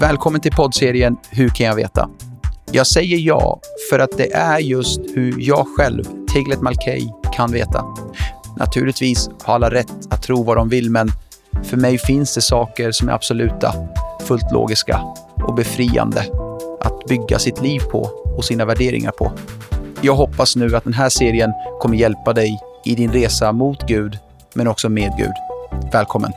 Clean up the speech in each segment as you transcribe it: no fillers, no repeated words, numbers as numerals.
Välkommen till poddserien Hur kan jag veta? Jag säger ja för att det är just hur jag själv, Teglet Malkai, kan veta. Naturligtvis har alla rätt att tro vad de vill, men för mig finns det saker som är absoluta, fullt logiska och befriande att bygga sitt liv på och sina värderingar på. Jag hoppas nu att den här serien kommer hjälpa dig i din resa mot Gud, men också med Gud. Välkommen!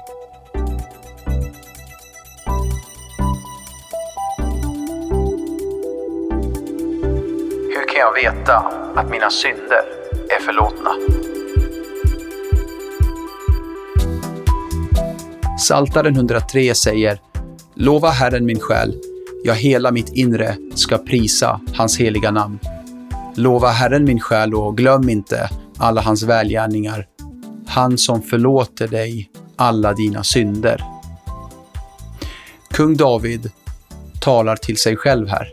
Hur kan jag veta att mina synder är förlåtna? Psaltaren 103 säger: Lova Herren min själ, jag hela mitt inre ska prisa hans heliga namn. Lova Herren min själ och glöm inte alla hans välgärningar, han som förlåter dig alla dina synder. Kung David talar till sig själv här.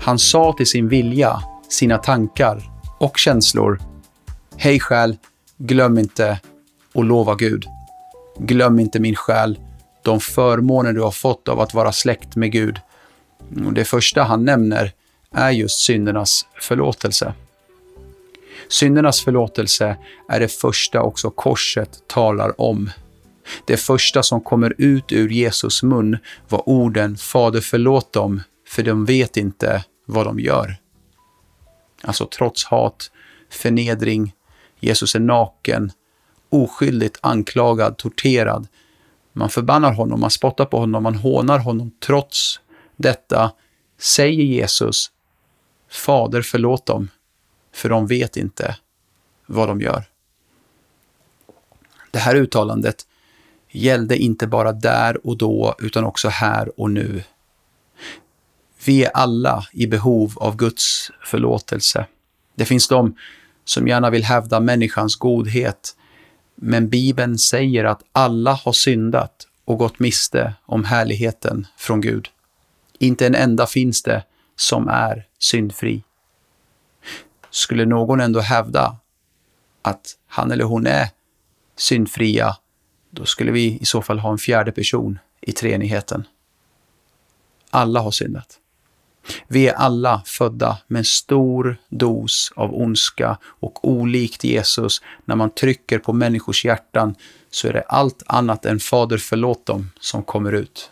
Han sa till sin vilja, sina tankar och känslor: Hej själ, glöm inte och lova Gud. Glöm inte min själ, de förmåner du har fått av att vara släkt med Gud. Och det första han nämner är just syndernas förlåtelse. Syndernas förlåtelse är det första också korset talar om. Det första som kommer ut ur Jesus mun var orden: Fader, förlåt dem, för de vet inte vad de gör. Alltså trots hat, förnedring, Jesus är naken, oskyldigt anklagad, torterad. Man förbannar honom, man spottar på honom, man hånar honom. Trots detta säger Jesus: Fader, förlåt dem, för de vet inte vad de gör. Det här uttalandet gällde inte bara där och då, utan också här och nu. Vi är alla i behov av Guds förlåtelse. Det finns de som gärna vill hävda människans godhet, men Bibeln säger att alla har syndat och gått miste om härligheten från Gud. Inte en enda finns det som är syndfri. Skulle någon ändå hävda att han eller hon är syndfria, då skulle vi i så fall ha en fjärde person i treenigheten. Alla har syndat. Vi är alla födda med en stor dos av ondska, och olikt Jesus, när man trycker på människors hjärtan så är det allt annat än Fader förlåt dem som kommer ut.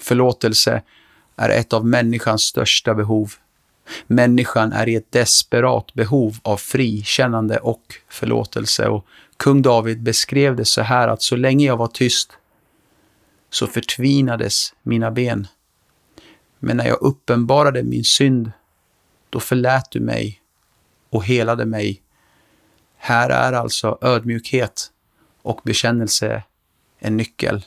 Förlåtelse är ett av människans största behov. Människan är i ett desperat behov av frikännande och förlåtelse, och kung David beskrev det så här: att så länge jag var tyst så förtvinades mina ben. Men när jag uppenbarade min synd, då förlät du mig och helade mig. Här är alltså ödmjukhet och bekännelse en nyckel.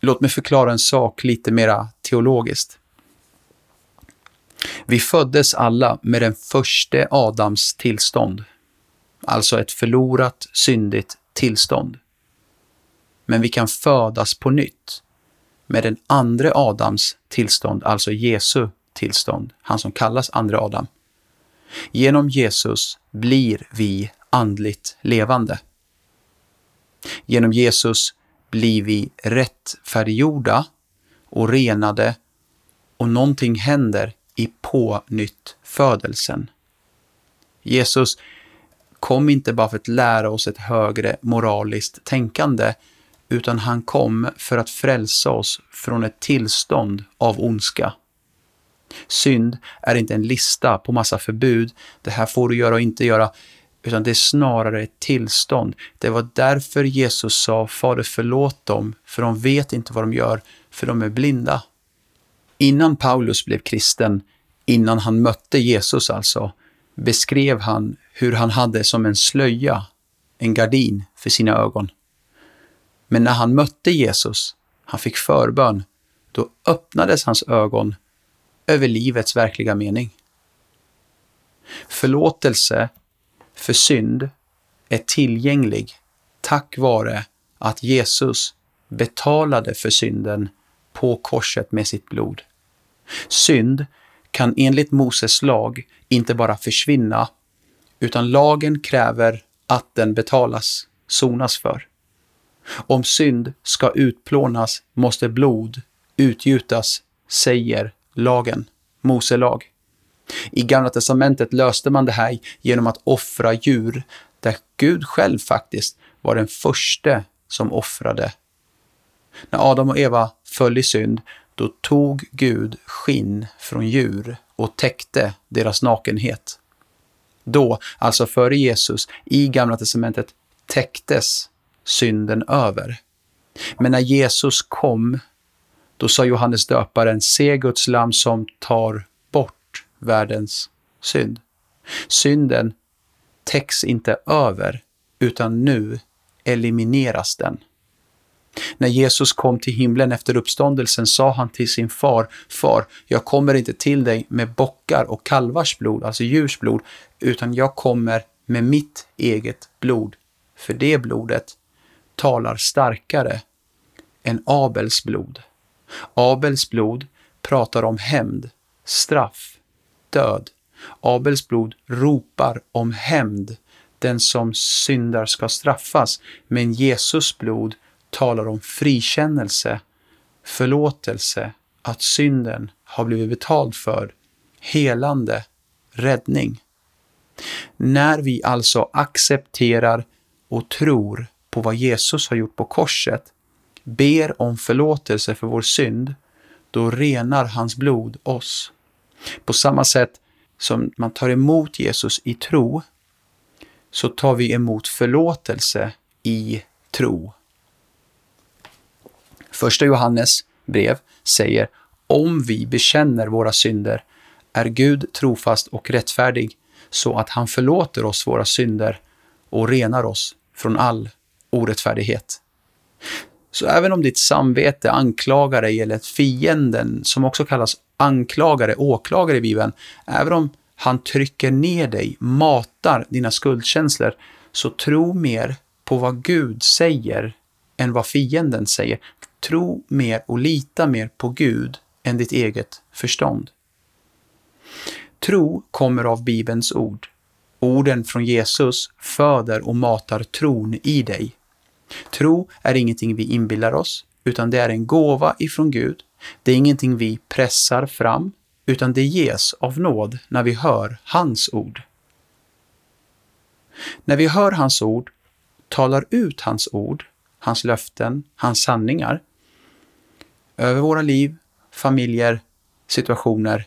Låt mig förklara en sak lite mera teologiskt. Vi föddes alla med den första Adams tillstånd, alltså ett förlorat, syndigt tillstånd. Men vi kan födas på nytt med den andra Adams tillstånd, alltså Jesu tillstånd, han som kallas andra Adam. Genom Jesus blir vi andligt levande. Genom Jesus blir vi rättfärdiggjorda och renade, och någonting händer i pånyttfödelsen. Jesus kom inte bara för att lära oss ett högre moraliskt tänkande, utan han kom för att frälsa oss från ett tillstånd av ondska. Synd är inte en lista på massa förbud, det här får du göra och inte göra, utan det är snarare ett tillstånd. Det var därför Jesus sa: Fader förlåt dem, för de vet inte vad de gör, för de är blinda. Innan Paulus blev kristen, innan han mötte Jesus alltså, beskrev han hur han hade som en slöja, en gardin för sina ögon. Men när han mötte Jesus, han fick förbön, då öppnades hans ögon över livets verkliga mening. Förlåtelse för synd är tillgänglig tack vare att Jesus betalade för synden på korset med sitt blod. Synd kan enligt Moses lag inte bara försvinna, utan lagen kräver att den betalas, sonas för. Om synd ska utplånas måste blod utgjutas, säger lagen, Moselag. I Gamla testamentet löste man det här genom att offra djur, där Gud själv faktiskt var den första som offrade. När Adam och Eva föll i synd, då tog Gud skinn från djur och täckte deras nakenhet. Då, alltså före Jesus, i Gamla testamentet täcktes synden över. Men när Jesus kom, då sa Johannes döparen: se Guds lamm som tar bort världens synd. Synden täcks inte över, utan nu elimineras den. När Jesus kom till himlen efter uppståndelsen sa han till sin far: far, jag kommer inte till dig med bockar och kalvars blod, alltså djurs blod, utan jag kommer med mitt eget blod. För det blodet talar starkare än Abels blod. Abels blod pratar om hämnd, straff, död. Abels blod ropar om hämnd. Den som syndar ska straffas. Men Jesus blod talar om frikännelse, förlåtelse, att synden har blivit betald för, helande, räddning. När vi alltså accepterar och tror på vad Jesus har gjort på korset, ber om förlåtelse för vår synd, då renar hans blod oss. På samma sätt som man tar emot Jesus i tro, så tar vi emot förlåtelse i tro. Första Johannes brev säger: om vi bekänner våra synder är Gud trofast och rättfärdig, så att han förlåter oss våra synder och renar oss från all orättfärdighet. Så även om ditt samvete anklagar dig, eller fienden som också kallas anklagare, åklagare i Bibeln, även om han trycker ner dig, matar dina skuldkänslor, så tro mer på vad Gud säger än vad fienden säger. Tro mer och lita mer på Gud än ditt eget förstånd. Tro kommer av Bibelns ord. Orden från Jesus föder och matar tron i dig. Tro är ingenting vi inbillar oss, utan det är en gåva ifrån Gud. Det är ingenting vi pressar fram, utan det ges av nåd när vi hör hans ord. När vi hör hans ord, talar ut hans ord, hans löften, hans sanningar över våra liv, familjer, situationer.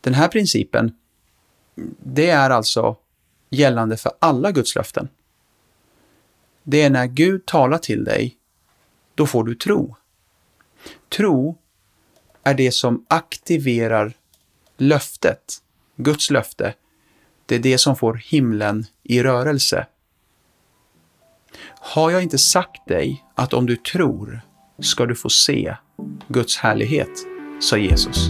Den här principen, det är alltså gällande för alla Guds löften. Det är när Gud talar till dig, då får du tro. Tro är det som aktiverar löftet, Guds löfte. Det är det som får himlen i rörelse. Har jag inte sagt dig att om du tror ska du få se Guds härlighet, sa Jesus.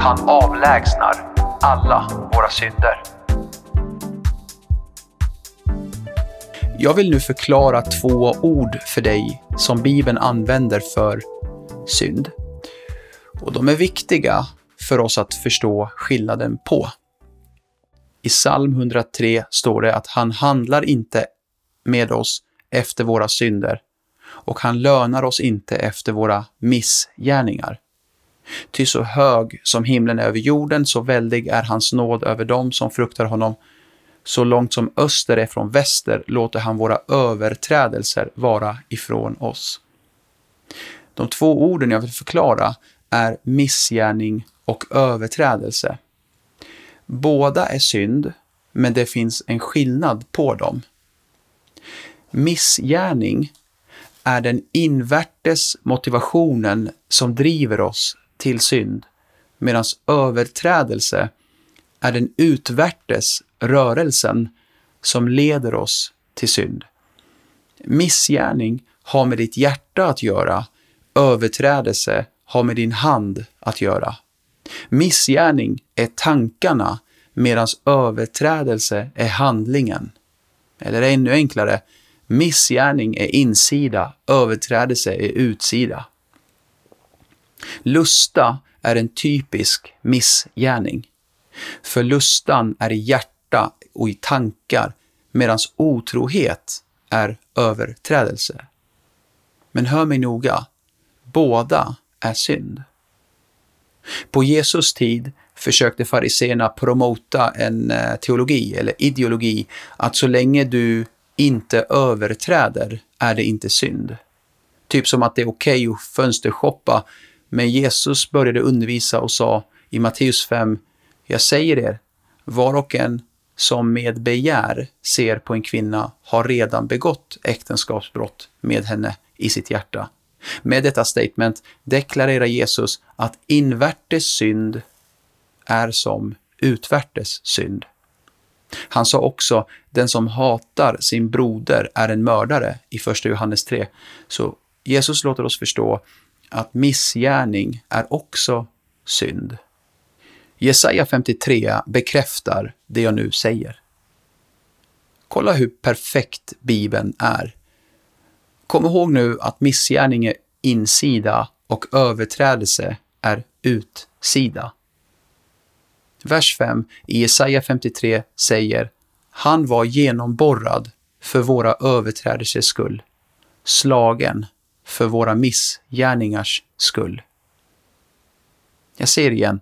Han avlägsnar alla våra synder. Jag vill nu förklara två ord för dig som Bibeln använder för synd. Och de är viktiga för oss att förstå skillnaden på. I psalm 103 står det att han handlar inte med oss efter våra synder, och han lönar oss inte efter våra missgärningar. Ty så hög som himlen är över jorden, så väldig är hans nåd över dem som fruktar honom. Så långt som öster är från väster låter han våra överträdelser vara ifrån oss. De två orden jag vill förklara är missgärning och överträdelse. Båda är synd, men det finns en skillnad på dem. Missgärning är den invärtes motivationen som driver oss till synd, medan överträdelse är den utvärtes rörelsen som leder oss till synd. Missgärning har med ditt hjärta att göra, överträdelse har med din hand att göra. Missgärning är tankarna, medan överträdelse är handlingen. Eller ännu enklare, missgärning är insida, överträdelse är utsida. Lusta är en typisk missgärning. För lustan är i hjärta och i tankar, medans otrohet är överträdelse. Men hör mig noga, båda är synd. På Jesus tid försökte fariserna promota en teologi eller ideologi att så länge du inte överträder är det inte synd. Typ som att det är okej att fönstershoppa, men Jesus började undervisa och sa i Matteus 5, jag säger er, var och en som med begär ser på en kvinna har redan begått äktenskapsbrott med henne i sitt hjärta. Med detta statement deklarerar Jesus att invärtes synd är som utvärtes synd. Han sa också, den som hatar sin broder är en mördare i 1 Johannes 3. Så Jesus låter oss förstå att missgärning är också synd. Jesaja 53 bekräftar det jag nu säger. Kolla hur perfekt Bibeln är. Kom ihåg nu att missgärning är insida och överträdelse är utsida. Vers 5 i Jesaja 53 säger, han var genomborrad för våra överträdelsers skull, slagen för våra missgärningars skull. Jag säger igen,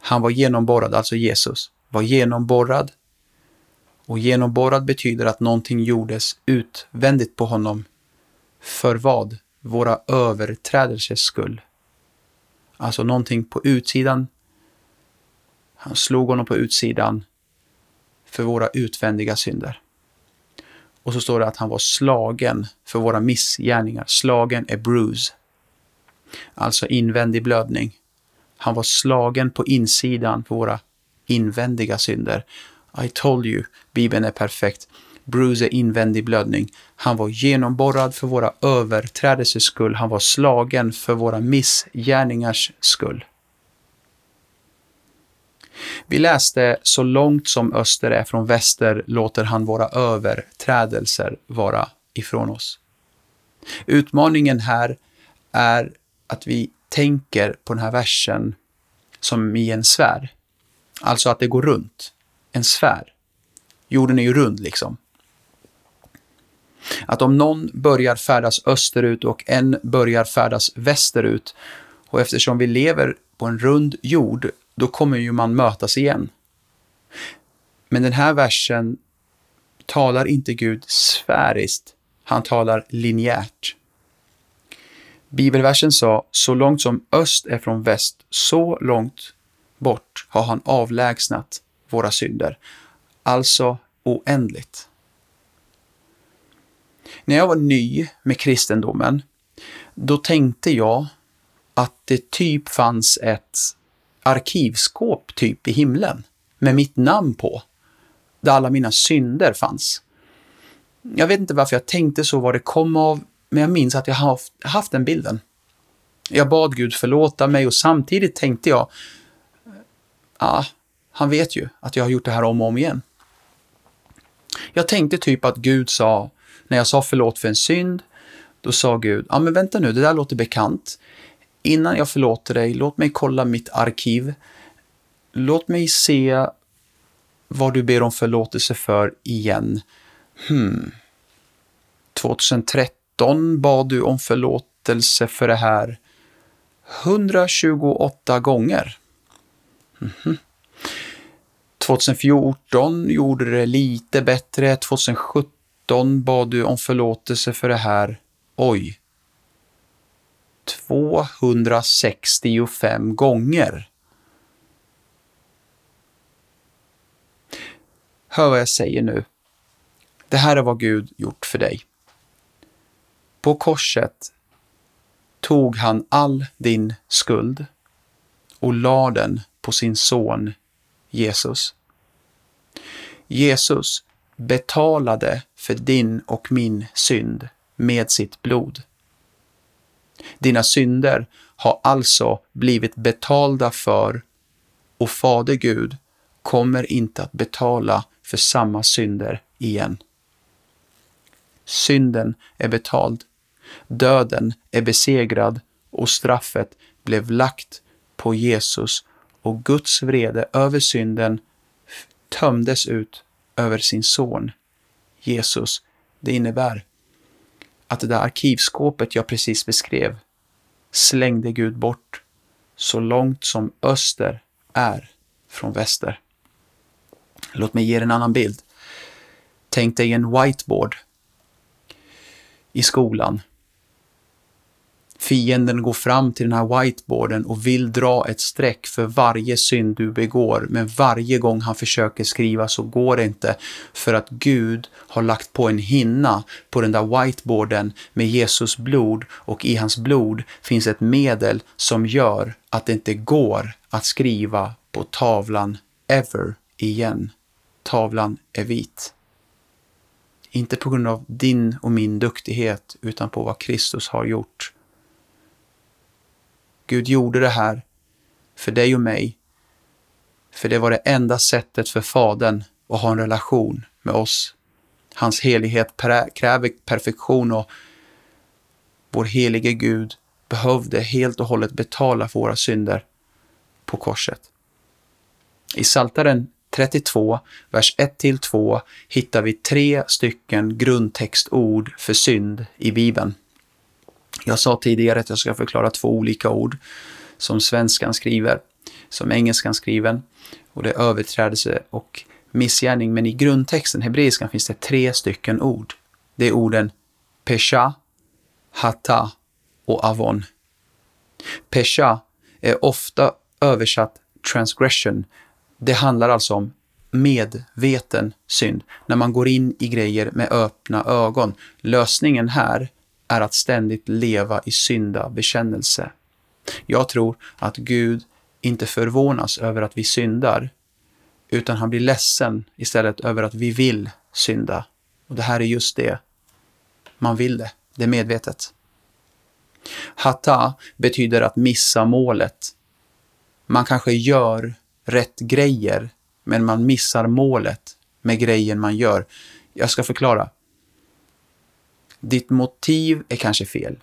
han var genomborrad, alltså Jesus var genomborrad. Och genomborrad betyder att någonting gjordes utvändigt på honom. För vad? Våra överträdelsers skull. Alltså någonting på utsidan. Han slog honom på utsidan för våra utvändiga synder. Och så står det att han var slagen för våra missgärningar. Slagen är bruise. Alltså invändig blödning. Han var slagen på insidan för våra invändiga synder. I told you, Bibeln är perfekt. Bruise är invändig blödning. Han var genomborrad för våra överträdelsers skull. Han var slagen för våra missgärningars skull. Vi läste, så långt som öster är från väster låter han våra överträdelser vara ifrån oss. Utmaningen här är att vi tänker på den här versen som i en sfär. Alltså att det går runt. En sfär. Jorden är ju rund liksom. Att om någon börjar färdas österut och en börjar färdas västerut, och eftersom vi lever på en rund jord, då kommer ju man mötas igen. Men den här versen talar inte Gud sfäriskt. Han talar linjärt. Bibelversen sa, så långt som öst är från väst, så långt bort har han avlägsnat våra synder. Alltså oändligt. När jag var ny med kristendomen, då tänkte jag att det typ fanns ett arkivskåp typ i himlen med mitt namn på, där alla mina synder fanns. Jag vet inte varför jag tänkte så, vad det kom av, men jag minns att jag haft den bilden. Jag bad Gud förlåta mig och samtidigt tänkte jag, han vet ju att jag har gjort det här om och om igen. Jag tänkte typ att Gud sa, när jag sa förlåt för en synd, då sa Gud, men vänta nu, det där låter bekant. Innan jag förlåter dig, låt mig kolla mitt arkiv. Låt mig se vad du ber om förlåtelse för igen. 2013 bad du om förlåtelse för det här 128 gånger. 2014 gjorde det lite bättre. 2017 bad du om förlåtelse för det här. 265 gånger. Hör vad jag säger nu. Det här är vad Gud gjort för dig. På korset tog han all din skuld och la den på sin son Jesus. Jesus betalade för din och min synd med sitt blod. Dina synder har alltså blivit betalda för, och Fader Gud kommer inte att betala för samma synder igen. Synden är betald, döden är besegrad och straffet blev lagt på Jesus och Guds vrede över synden tömdes ut över sin son, Jesus. Det innebär att det där arkivskåpet jag precis beskrev slängde Gud bort så långt som öster är från väster. Låt mig ge en annan bild. Tänk dig en whiteboard i skolan. Fienden går fram till den här whiteboarden och vill dra ett streck för varje synd du begår. Men varje gång han försöker skriva så går det inte, för att Gud har lagt på en hinna på den där whiteboarden med Jesus blod, och i hans blod finns ett medel som gör att det inte går att skriva på tavlan ever igen. Tavlan är vit. Inte på grund av din och min duktighet, utan på vad Kristus har gjort. Gud gjorde det här för dig och mig, för det var det enda sättet för Fadern att ha en relation med oss. Hans helighet kräver perfektion, och vår helige Gud behövde helt och hållet betala för våra synder på korset. I Psaltaren 32, vers 1-2 hittar vi 3 stycken grundtextord för synd i Bibeln. Jag sa tidigare att jag ska förklara 2 olika ord som svenskan skriver, som engelskan skriver, och det är överträdelse och missgärning. Men i grundtexten, hebreiskan, finns det 3 stycken ord. Det är orden pesha, hata och avon. Pesha är ofta översatt transgression. Det handlar alltså om medveten synd, när man går in i grejer med öppna ögon. Lösningen här är att ständigt leva i syndabekännelse. Jag tror att Gud inte förvånas över att vi syndar, utan han blir ledsen istället över att vi vill synda. Och det här är just det. Man vill det. Det är medvetet. Hata betyder att missa målet. Man kanske gör rätt grejer, men man missar målet med grejen man gör. Jag ska förklara. Ditt motiv är kanske fel.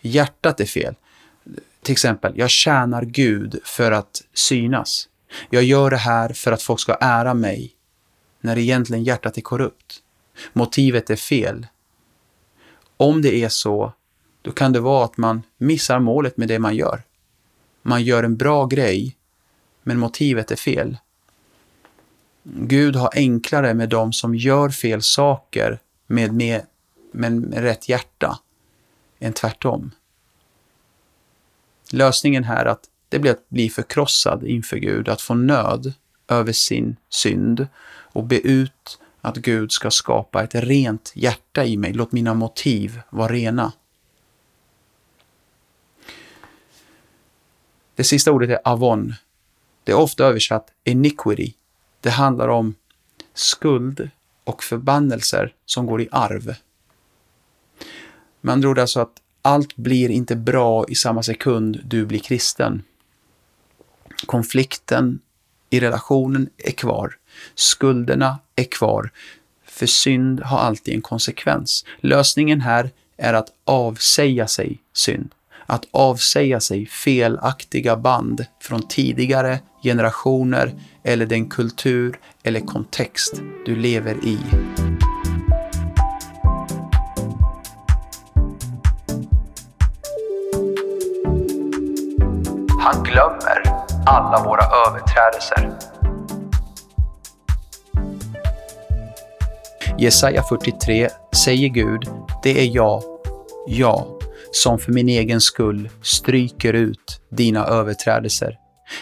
Hjärtat är fel. Till exempel, jag tjänar Gud för att synas. Jag gör det här för att folk ska ära mig, när egentligen hjärtat är korrupt. Motivet är fel. Om det är så, då kan det vara att man missar målet med det man gör. Man gör en bra grej, men motivet är fel. Gud har enklare med dem som gör fel saker men med rätt hjärta än tvärtom. Lösningen här är att det blir att bli förkrossad inför Gud, att få nöd över sin synd och be ut att Gud ska skapa ett rent hjärta i mig. Låt mina motiv vara rena. Det sista ordet är avon. Det är ofta översatt iniquity. Det handlar om skuld och förbannelser som går i arv. Man tror alltså att allt blir inte bra i samma sekund du blir kristen. Konflikten i relationen är kvar. Skulderna är kvar. För synd har alltid en konsekvens. Lösningen här är att avsäga sig synd. Att avsäga sig felaktiga band från tidigare generationer eller den kultur eller kontext du lever i. Han glömmer alla våra överträdelser. Jesaja 43 säger Gud: det är jag, som för min egen skull stryker ut dina överträdelser.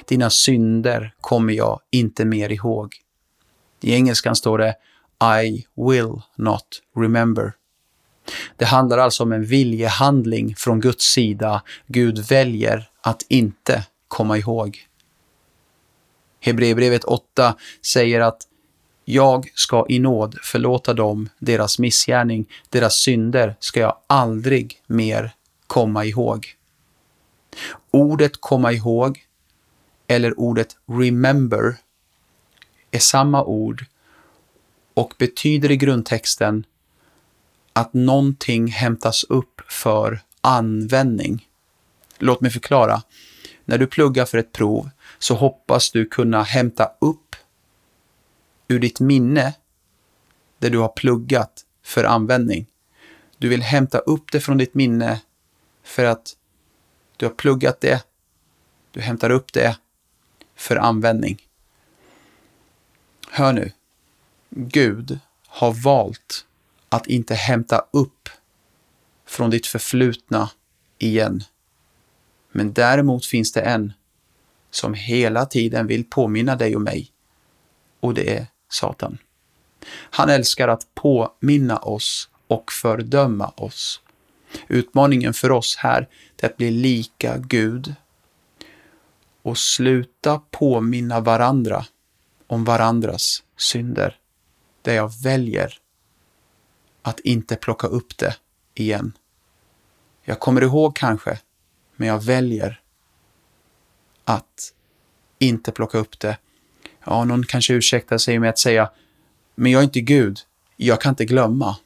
Dina synder kommer jag inte mer ihåg. I engelskan står det I will not remember. Det handlar alltså om en viljehandling från Guds sida. Gud väljer att inte komma ihåg. Hebreerbrevet 8 säger att jag ska i nåd förlåta dem deras missgärning, deras synder ska jag aldrig mer komma ihåg. Ordet komma ihåg eller ordet remember är samma ord och betyder i grundtexten att någonting hämtas upp för användning. Låt mig förklara. När du pluggar för ett prov så hoppas du kunna hämta upp ur ditt minne det du har pluggat för användning. Du vill hämta upp det från ditt minne för att du har pluggat det. Du hämtar upp det för användning. Hör nu. Gud har valt att inte hämta upp från ditt förflutna igen. Men däremot finns det en som hela tiden vill påminna dig och mig. Och det är Satan. Han älskar att påminna oss och fördöma oss. Utmaningen för oss här är att bli lika Gud. Och sluta påminna varandra om varandras synder. Där jag väljer att inte plocka upp det igen. Jag kommer ihåg kanske, men jag väljer att inte plocka upp det. Ja, någon kanske ursäktar sig med att säga, men jag är inte Gud, jag kan inte glömma.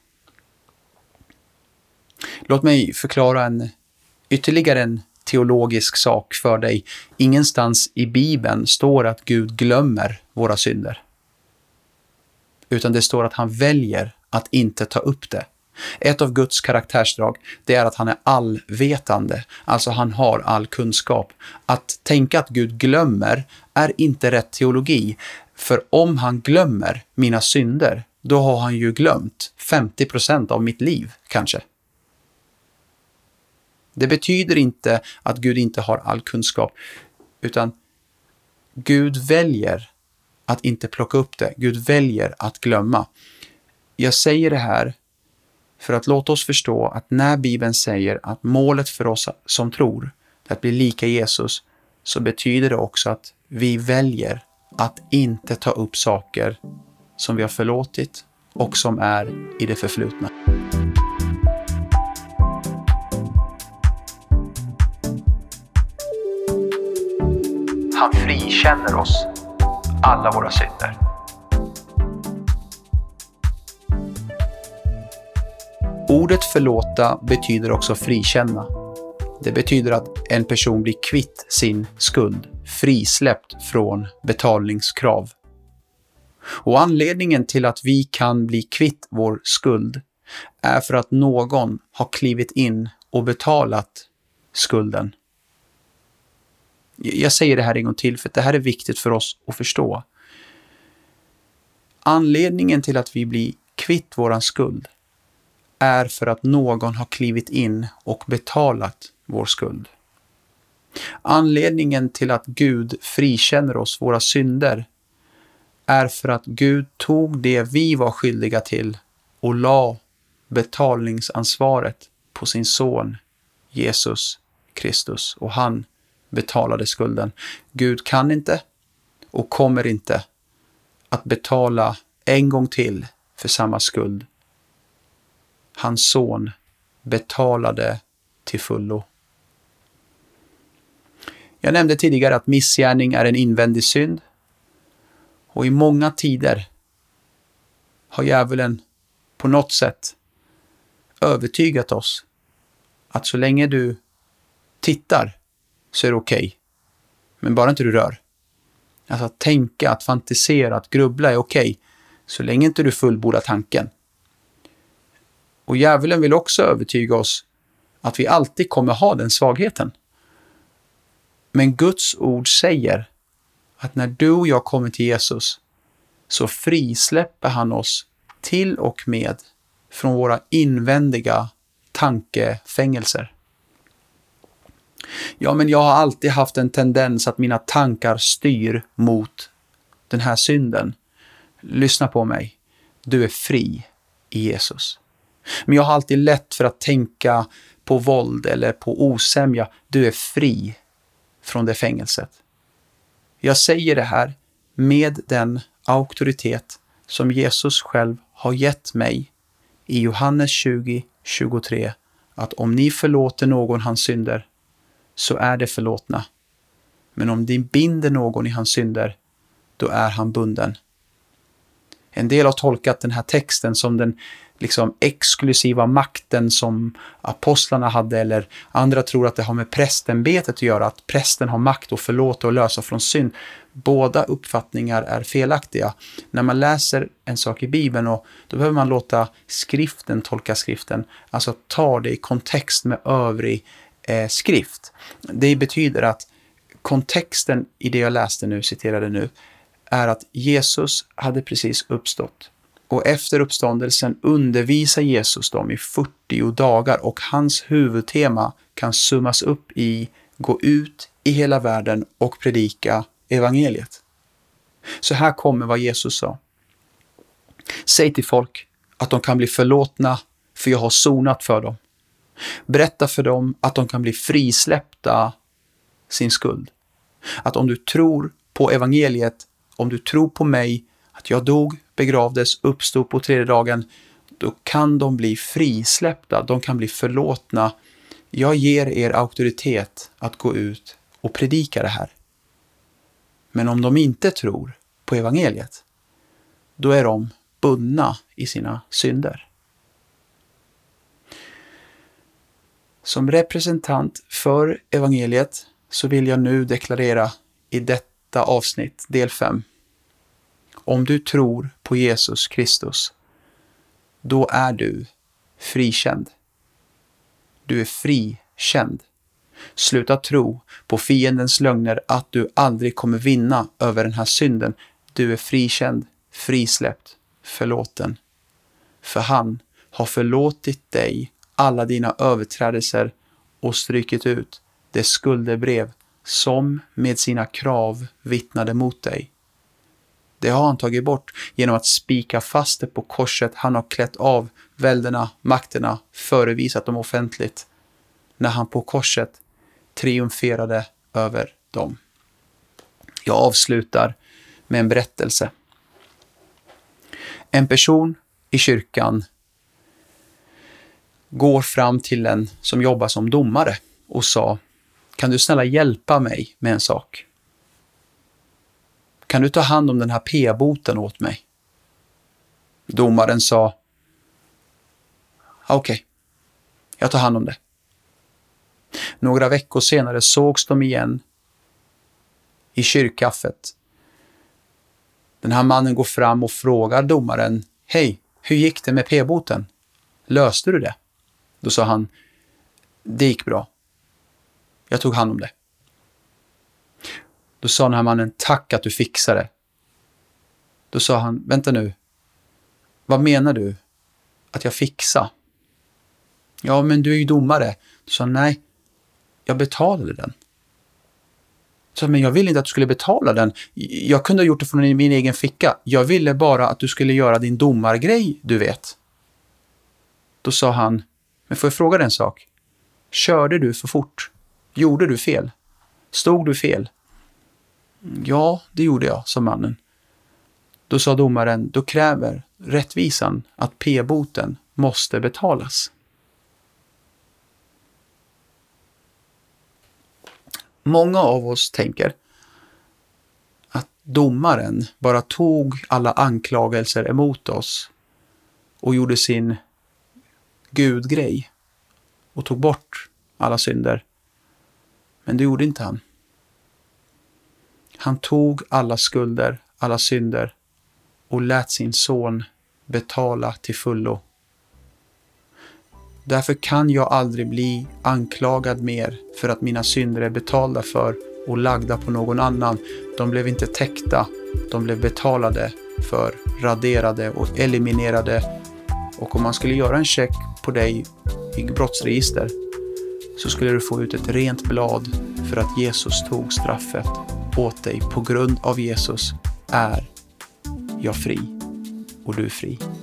Låt mig förklara ytterligare en teologisk sak för dig. Ingenstans i Bibeln står att Gud glömmer våra synder. Utan det står att han väljer att inte ta upp det. Ett av Guds karaktärsdrag, det är att han är allvetande. Alltså han har all kunskap. Att tänka att Gud glömmer är inte rätt teologi. För om han glömmer mina synder, då har han ju glömt 50% av mitt liv kanske. Det betyder inte att Gud inte har all kunskap, utan Gud väljer att inte plocka upp det. Gud väljer att glömma. Jag säger det här för att låta oss förstå att när Bibeln säger att målet för oss som tror är att bli lika Jesus, så betyder det också att vi väljer att inte ta upp saker som vi har förlåtit och som är i det förflutna. Han frikänner oss alla våra synder. Ordet förlåta betyder också frikänna. Det betyder att en person blir kvitt sin skuld, frisläppt från betalningskrav. Och anledningen till att vi kan bli kvitt vår skuld är för att någon har klivit in och betalat skulden. Jag säger det här en gång till för att det här är viktigt för oss att förstå. Anledningen till att vi blir kvitt våran skuld är för att någon har klivit in och betalat vår skuld. Anledningen till att Gud frikänner oss våra synder är för att Gud tog det vi var skyldiga till och la betalningsansvaret på sin son Jesus Kristus, och han betalade skulden. Gud kan inte och kommer inte att betala en gång till för samma skuld. Hans son betalade till fullo. Jag nämnde tidigare att missgärning är en invändig synd. Och i många tider har djävulen på något sätt övertygat oss att så länge du tittar så är det okej. Men bara inte du rör. Alltså att tänka, att fantisera, att grubbla är okej. Så länge inte du fullbordar tanken. Och djävulen vill också övertyga oss att vi alltid kommer ha den svagheten. Men Guds ord säger att när du och jag kommer till Jesus så frisläpper han oss till och med från våra invändiga tankefängelser. Ja, men jag har alltid haft en tendens att mina tankar styr mot den här synden. Lyssna på mig. Du är fri i Jesus. Men jag har alltid lätt för att tänka på våld eller på osämja. Du är fri från det fängelset. Jag säger det här med den auktoritet som Jesus själv har gett mig i Johannes 20:23, att om ni förlåter någon hans synder så är det förlåtna. Men om ni binder någon i hans synder, då är han bunden. En del har tolkat den här texten som den liksom exklusiva makten som apostlarna hade, eller andra tror att det har med prästämbetet att göra, att prästen har makt att förlåta och lösa från synd. Båda uppfattningar är felaktiga. När man läser en sak i Bibeln, och då behöver man låta skriften tolka skriften, alltså ta det i kontext med övrig skrift. Det betyder att kontexten i det jag läste nu, citerade nu, är att Jesus hade precis uppstått. Och efter uppståndelsen undervisar Jesus dem i 40 dagar, och hans huvudtema kan summas upp i gå ut i hela världen och predika evangeliet. Så här kommer vad Jesus sa. Säg till folk att de kan bli förlåtna, för jag har sonat för dem. Berätta för dem att de kan bli frisläppta sin skuld. Att om du tror på evangeliet, om du tror på mig, att jag dog, begravdes, uppstod på tredje dagen, då kan de bli frisläppta, de kan bli förlåtna. Jag ger er auktoritet att gå ut och predika det här. Men om de inte tror på evangeliet, då är de bundna i sina synder. Som representant för evangeliet så vill jag nu deklarera i detta avsnitt, del 5. Om du tror på Jesus Kristus, då är du frikänd. Du är frikänd. Sluta tro på fiendens lögner att du aldrig kommer vinna över den här synden. Du är frikänd, frisläppt, förlåten. För han har förlåtit dig alla dina överträdelser och strykit ut det skuldebrev som med sina krav vittnade mot dig. Det har han tagit bort genom att spika fast det på korset. Han har klätt av välderna, makterna, förevisat dem offentligt när han på korset triumferade över dem. Jag avslutar med en berättelse. En person i kyrkan går fram till en som jobbar som domare och sa: kan du snälla hjälpa mig med en sak? Kan du ta hand om den här p-boten åt mig? Domaren sa: okej, jag tar hand om det. Några veckor senare sågs de igen i kyrkkaffet. Den här mannen går fram och frågar domaren: hej, hur gick det med p-boten? Löste du det? Då sa han: det gick bra. Jag tog hand om det. Då sa den här mannen: tack att du fixade det. Då sa han: vänta nu. Vad menar du? Att jag fixar? Ja, men du är ju domare. Då sa han: nej, jag betalade den. Så men jag ville inte att du skulle betala den. Jag kunde ha gjort det från min egen ficka. Jag ville bara att du skulle göra din domargrej, du vet. Då sa han: men får jag fråga dig en sak? Körde du för fort? Gjorde du fel? Stod du fel? Ja, det gjorde jag, sa mannen. Då sa domaren: då kräver rättvisan att p-boten måste betalas. Många av oss tänker att domaren bara tog alla anklagelser emot oss och gjorde sin gudgrej och tog bort alla synder. Men det gjorde inte han. Han tog alla skulder, alla synder och lät sin son betala till fullo. Därför kan jag aldrig bli anklagad mer för att mina synder är betalda för och lagda på någon annan. De blev inte täckta, de blev betalade för, raderade och eliminerade. Och om man skulle göra en check på dig i brottsregister så skulle du få ut ett rent blad för att Jesus tog straffet åt dig. På grund av Jesus är jag fri och du är fri.